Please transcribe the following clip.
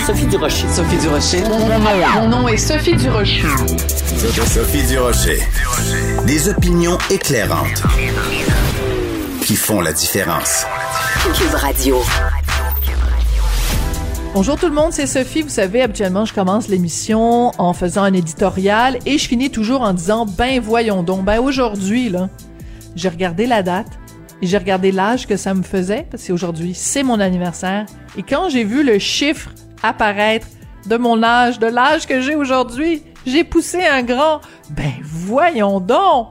Sophie Durocher. Sophie Durocher. Sophie Durocher. Mon nom est Sophie Durocher. Sophie Durocher. Des opinions éclairantes qui font la différence. Cube Radio. Bonjour tout le monde, c'est Sophie. Vous savez, habituellement, je commence l'émission en faisant un éditorial et je finis toujours en disant « Ben voyons donc, ben aujourd'hui, là, j'ai regardé la date et j'ai regardé l'âge que ça me faisait, parce qu'aujourd'hui, c'est mon anniversaire. Et quand j'ai vu le chiffre apparaître de mon âge, de l'âge que j'ai aujourd'hui, j'ai poussé un grand « Ben voyons donc ».